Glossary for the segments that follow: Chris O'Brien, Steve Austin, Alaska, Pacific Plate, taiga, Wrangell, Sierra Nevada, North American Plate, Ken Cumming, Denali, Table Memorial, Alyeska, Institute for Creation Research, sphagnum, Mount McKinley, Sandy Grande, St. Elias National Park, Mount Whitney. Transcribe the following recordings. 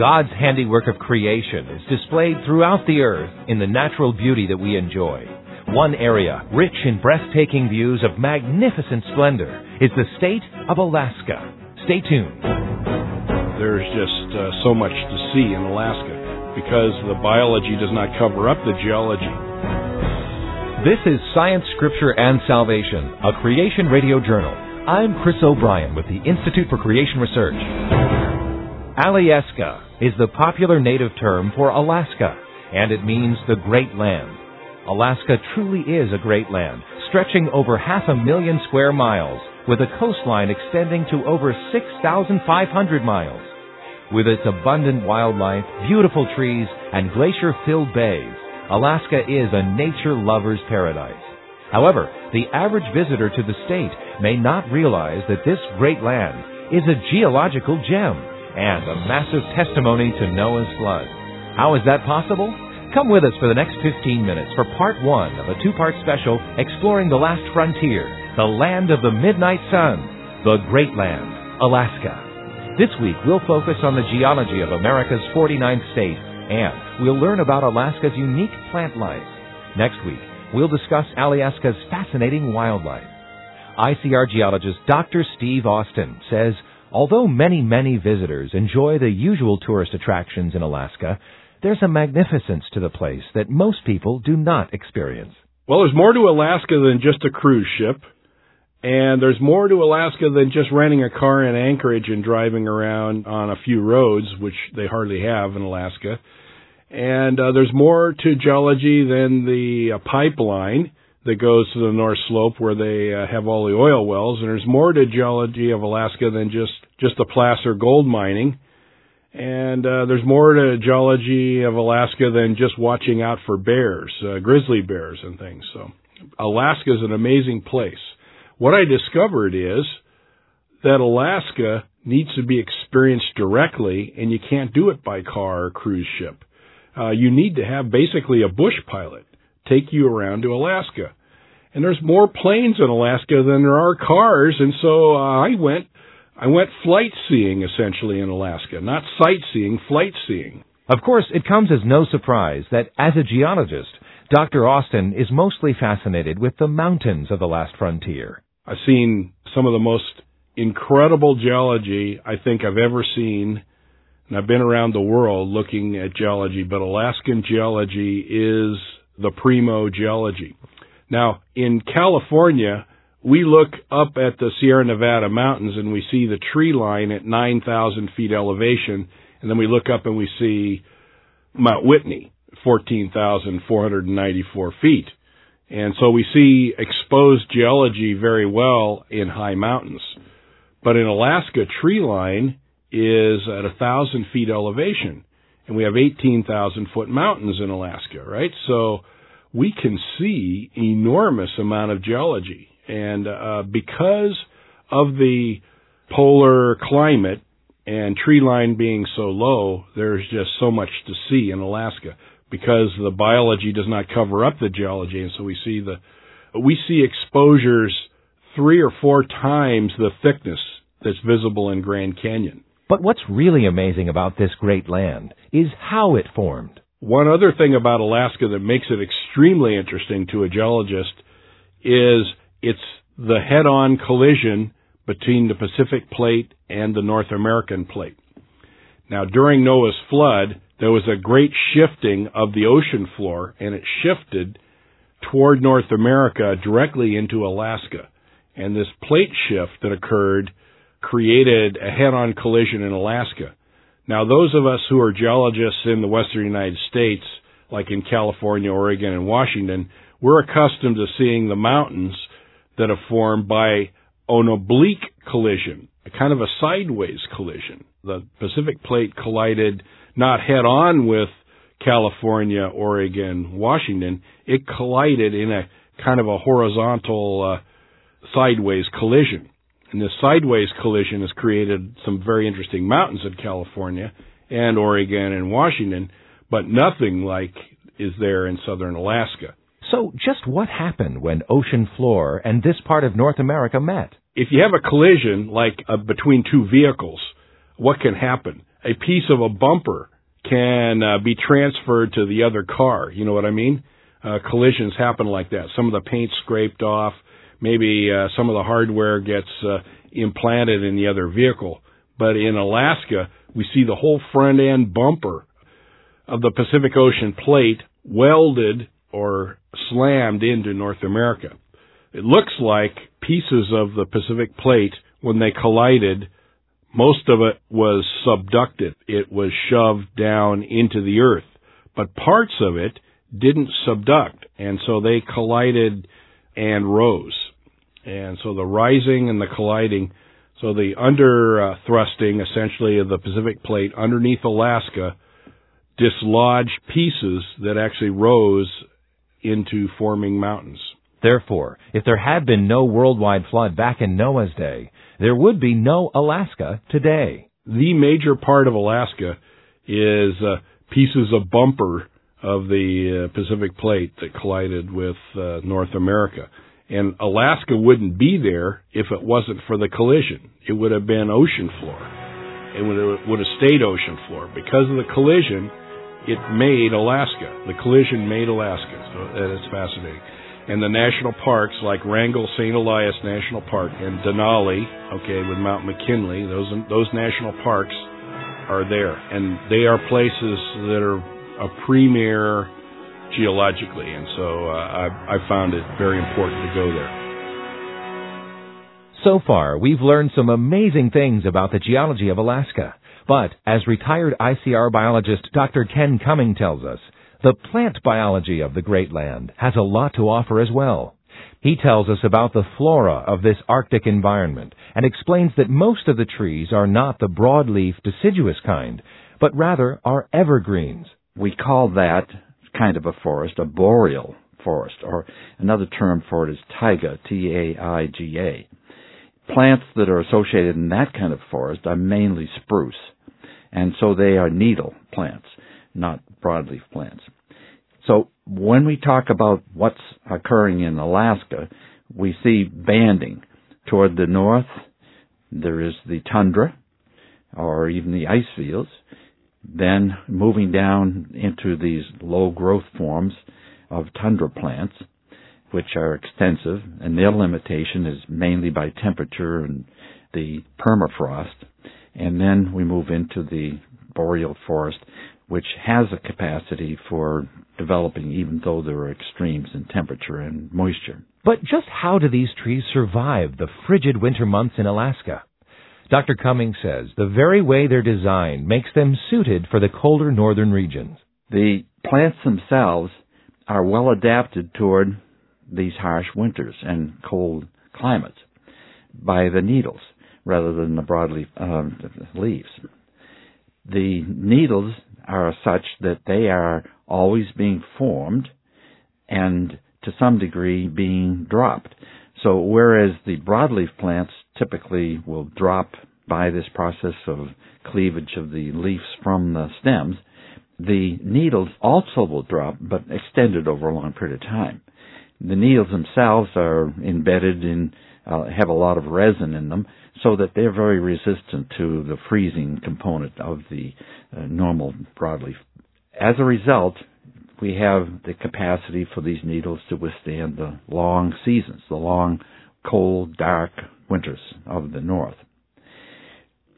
God's handiwork of creation is displayed throughout the earth in the natural beauty that we enjoy. One area, rich in breathtaking views of magnificent splendor, is the state of Alaska. Stay tuned. There's just so much to see in Alaska because the biology does not cover up the geology. This is Science, Scripture, and Salvation, a Creation Radio Journal. I'm Chris O'Brien with the Institute for Creation Research. Alyeska is the popular native term for Alaska, and it means the Great Land. Alaska truly is a great land, stretching over 500,000 square miles, with a coastline extending to over 6,500 miles. With its abundant wildlife, beautiful trees, and glacier-filled bays, Alaska is a nature lover's paradise. However, the average visitor to the state may not realize that this great land is a geological gem and a massive testimony to Noah's flood. How is that possible? Come with us for the next 15 minutes for part one of a two-part special exploring the last frontier, the land of the midnight sun, the Great Land, Alaska. This week, we'll focus on the geology of America's 49th state, and we'll learn about Alaska's unique plant life. Next week, we'll discuss Alyeska's fascinating wildlife. ICR geologist Dr. Steve Austin says, although many visitors enjoy the usual tourist attractions in Alaska, there's a magnificence to the place that most people do not experience. Well, there's more to Alaska than just a cruise ship, and there's more to Alaska than just renting a car in Anchorage and driving around on a few roads, which they hardly have in Alaska. And there's more to geology than the pipeline that goes to the North Slope where they have all the oil wells, and there's more to geology of Alaska than just the placer gold mining. And there's more to geology of Alaska than just watching out for bears, grizzly bears and things. So Alaska is an amazing place. What I discovered is that Alaska needs to be experienced directly, and you can't do it by car or cruise ship. You need to have basically a bush pilot take you around to Alaska. And there's more planes in Alaska than there are cars, and so I went flight seeing, essentially, in Alaska. Not sightseeing, flight seeing. Of course, it comes as no surprise that, as a geologist, Dr. Austin is mostly fascinated with the mountains of the last frontier. I've seen some of the most incredible geology I think I've ever seen, and I've been around the world looking at geology, but Alaskan geology is the primo geology. Now, in California, we look up at the Sierra Nevada mountains and we see the tree line at 9,000 feet elevation, and then we look up and we see Mount Whitney, 14,494 feet. And so we see exposed geology very well in high mountains. But in Alaska, tree line is at 1,000 feet elevation, and we have 18,000-foot mountains in Alaska, right? So we can see enormous amount of geology. And because of the polar climate and tree line being so low, there's just so much to see in Alaska because the biology does not cover up the geology. And so we see exposures 3 or 4 times the thickness that's visible in Grand Canyon. But what's really amazing about this great land is how it formed. One other thing about Alaska that makes it extremely interesting to a geologist is it's the head-on collision between the Pacific Plate and the North American Plate. Now, during Noah's flood, there was a great shifting of the ocean floor, and it shifted toward North America directly into Alaska. And this plate shift that occurred created a head-on collision in Alaska. Now, those of us who are geologists in the western United States, like in California, Oregon, and Washington, we're accustomed to seeing the mountains that are formed by an oblique collision, a kind of a sideways collision. The Pacific Plate collided not head-on with California, Oregon, Washington. It collided in a kind of a horizontal sideways collision. And this sideways collision has created some very interesting mountains in California and Oregon and Washington, but nothing like is there in southern Alaska. So just what happened when ocean floor and this part of North America met? If you have a collision, like between two vehicles, what can happen? a piece of a bumper can be transferred to the other car. You know what I mean? Collisions happen like that. Some of the paint's scraped off. Maybe some of the hardware gets implanted in the other vehicle. But in Alaska, we see the whole front end bumper of the Pacific Ocean plate welded or slammed into North America. It looks like pieces of the Pacific plate, when they collided, most of it was subducted. It was shoved down into the earth. But parts of it didn't subduct, and so they collided and rose. And so the rising and the colliding, so the under-thrusting, essentially, of the Pacific plate underneath Alaska dislodged pieces that actually rose into forming mountains. Therefore, if there had been no worldwide flood back in Noah's day, there would be no Alaska today. The major part of Alaska is pieces of bumper of the Pacific plate that collided with North America. And Alaska wouldn't be there if it wasn't for the collision. It would have been ocean floor. It would have stayed ocean floor. Because of the collision, it made Alaska. The collision made Alaska. So that is fascinating. And the national parks like Wrangell, St. Elias National Park, and Denali, okay, with Mount McKinley, those national parks are there. And they are places that are a premier geologically, and so I found it very important to go there. So far, we've learned some amazing things about the geology of Alaska. But as retired ICR biologist Dr. Ken Cumming tells us, the plant biology of the Great Land has a lot to offer as well. He tells us about the flora of this Arctic environment and explains that most of the trees are not the broadleaf deciduous kind, but rather are evergreens. We call that kind of a forest a boreal forest, or another term for it is taiga, T-A-I-G-A. Plants that are associated in that kind of forest are mainly spruce, and so they are needle plants, not broadleaf plants. So when we talk about what's occurring in Alaska, we see banding. Toward the north, there is the tundra, or even the ice fields. Then moving down into these low-growth forms of tundra plants, which are extensive, and their limitation is mainly by temperature and the permafrost. And then we move into the boreal forest, which has a capacity for developing even though there are extremes in temperature and moisture. But just how do these trees survive the frigid winter months in Alaska? Dr. Cumming says the very way they're designed makes them suited for the colder northern regions. The plants themselves are well adapted toward these harsh winters and cold climates by the needles rather than the broadleaf leaves. The needles are such that they are always being formed and to some degree being dropped. So whereas the broadleaf plants typically will drop by this process of cleavage of the leaves from the stems, the needles also will drop, but extended over a long period of time. The needles themselves are embedded in, have a lot of resin in them, so that they're very resistant to the freezing component of the normal broadleaf. As a result, we have the capacity for these needles to withstand the long seasons, the long, cold, dark winters of the north.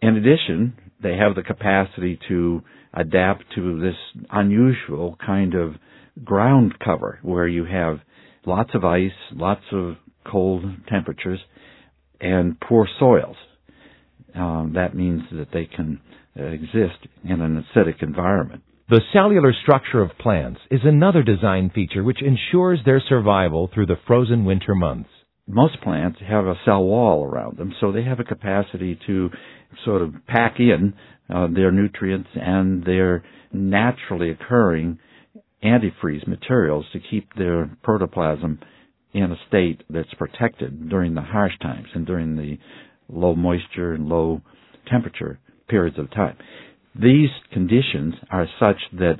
In addition, they have the capacity to adapt to this unusual kind of ground cover where you have lots of ice, lots of cold temperatures, and poor soils. That means that they can exist in an acidic environment. The cellular structure of plants is another design feature which ensures their survival through the frozen winter months. Most plants have a cell wall around them, so they have a capacity to sort of pack in their nutrients and their naturally occurring antifreeze materials to keep their protoplasm in a state that's protected during the harsh times and during the low moisture and low temperature periods of time. These conditions are such that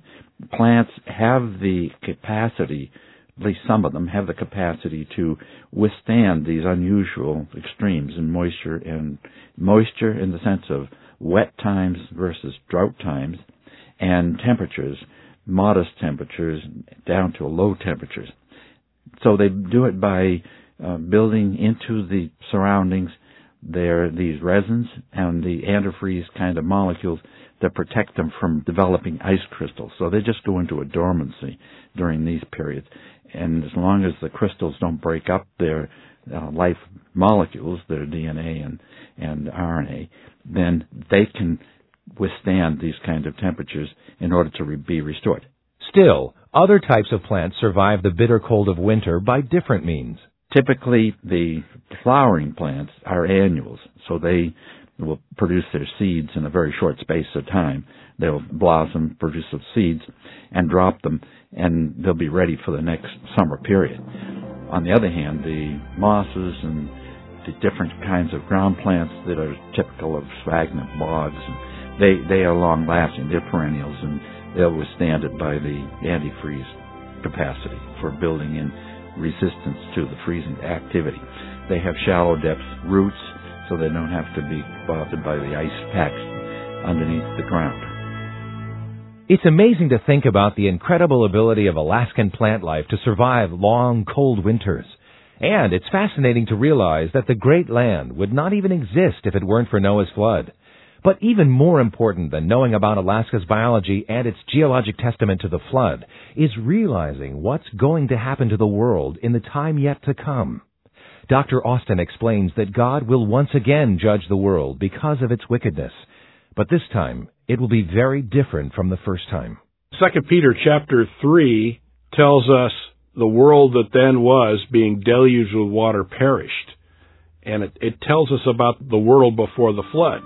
plants have the capacity, at least some of them, have the capacity to withstand these unusual extremes in moisture, and moisture in the sense of wet times versus drought times, and temperatures, modest temperatures down to low temperatures. So they do it by building into the surroundings there these resins and the antifreeze kind of molecules that protect them from developing ice crystals. So they just go into a dormancy during these periods. And as long as the crystals don't break up their life molecules, their DNA and RNA, then they can withstand these kind of temperatures in order to be restored. Still, other types of plants survive the bitter cold of winter by different means. Typically, the flowering plants are annuals, so they will produce their seeds in a very short space of time. They'll blossom, produce those seeds, and drop them, and they'll be ready for the next summer period. On the other hand, the mosses and the different kinds of ground plants that are typical of sphagnum bogs, they are long-lasting. They're perennials, and they'll withstand it by the antifreeze capacity for building in resistance to the freezing activity. They have shallow depths, roots, so they don't have to be bothered by the ice packs underneath the ground. It's amazing to think about the incredible ability of Alaskan plant life to survive long, cold winters. And it's fascinating to realize that the Great Land would not even exist if it weren't for Noah's flood. But even more important than knowing about Alaska's biology and its geologic testament to the flood is realizing what's going to happen to the world in the time yet to come. Dr. Austin explains that God will once again judge the world because of its wickedness. But this time, it will be very different from the first time. 2 Peter chapter 3 tells us the world that then was, being deluged with water, perished. And it tells us about the world before the flood.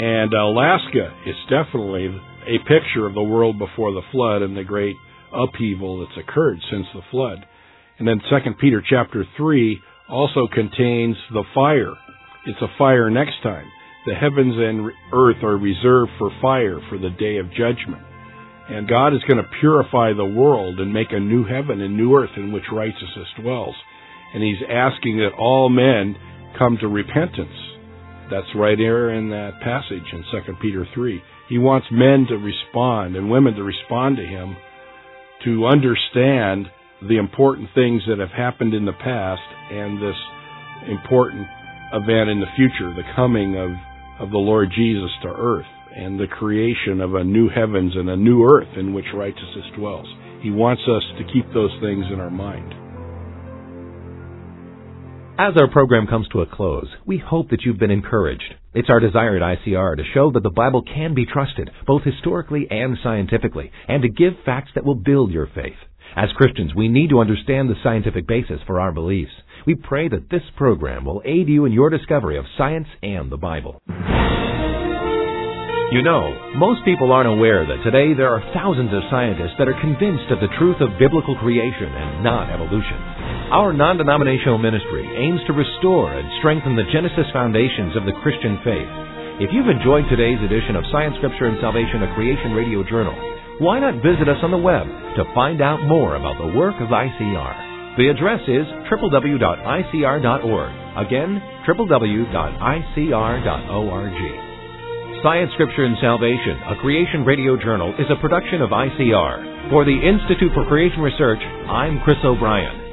And Alaska is definitely a picture of the world before the flood and the great upheaval that's occurred since the flood. And then 2 Peter chapter 3 also contains the fire. It's a fire next time. The heavens and earth are reserved for fire for the day of judgment. And God is going to purify the world and make a new heaven and new earth in which righteousness dwells. And he's asking that all men come to repentance. That's right there in that passage in 2 Peter 3. He wants men to respond and women to respond to him, to understand the important things that have happened in the past and this important event in the future, the coming of the Lord Jesus to earth and the creation of a new heavens and a new earth in which righteousness dwells. He wants us to keep those things in our mind. As our program comes to a close, we hope that you've been encouraged. It's our desire at ICR to show that the Bible can be trusted, both historically and scientifically, and to give facts that will build your faith. As Christians, we need to understand the scientific basis for our beliefs. We pray that this program will aid you in your discovery of science and the Bible. You know, most people aren't aware that today there are thousands of scientists that are convinced of the truth of biblical creation and not evolution. Our non-denominational ministry aims to restore and strengthen the Genesis foundations of the Christian faith. If you've enjoyed today's edition of Science, Scripture, and Salvation, a Creation Radio Journal, why not visit us on the web to find out more about the work of ICR? The address is www.icr.org. Again, www.icr.org. Science, Scripture, and Salvation, a Creation Radio Journal, is a production of ICR. For the Institute for Creation Research, I'm Chris O'Brien.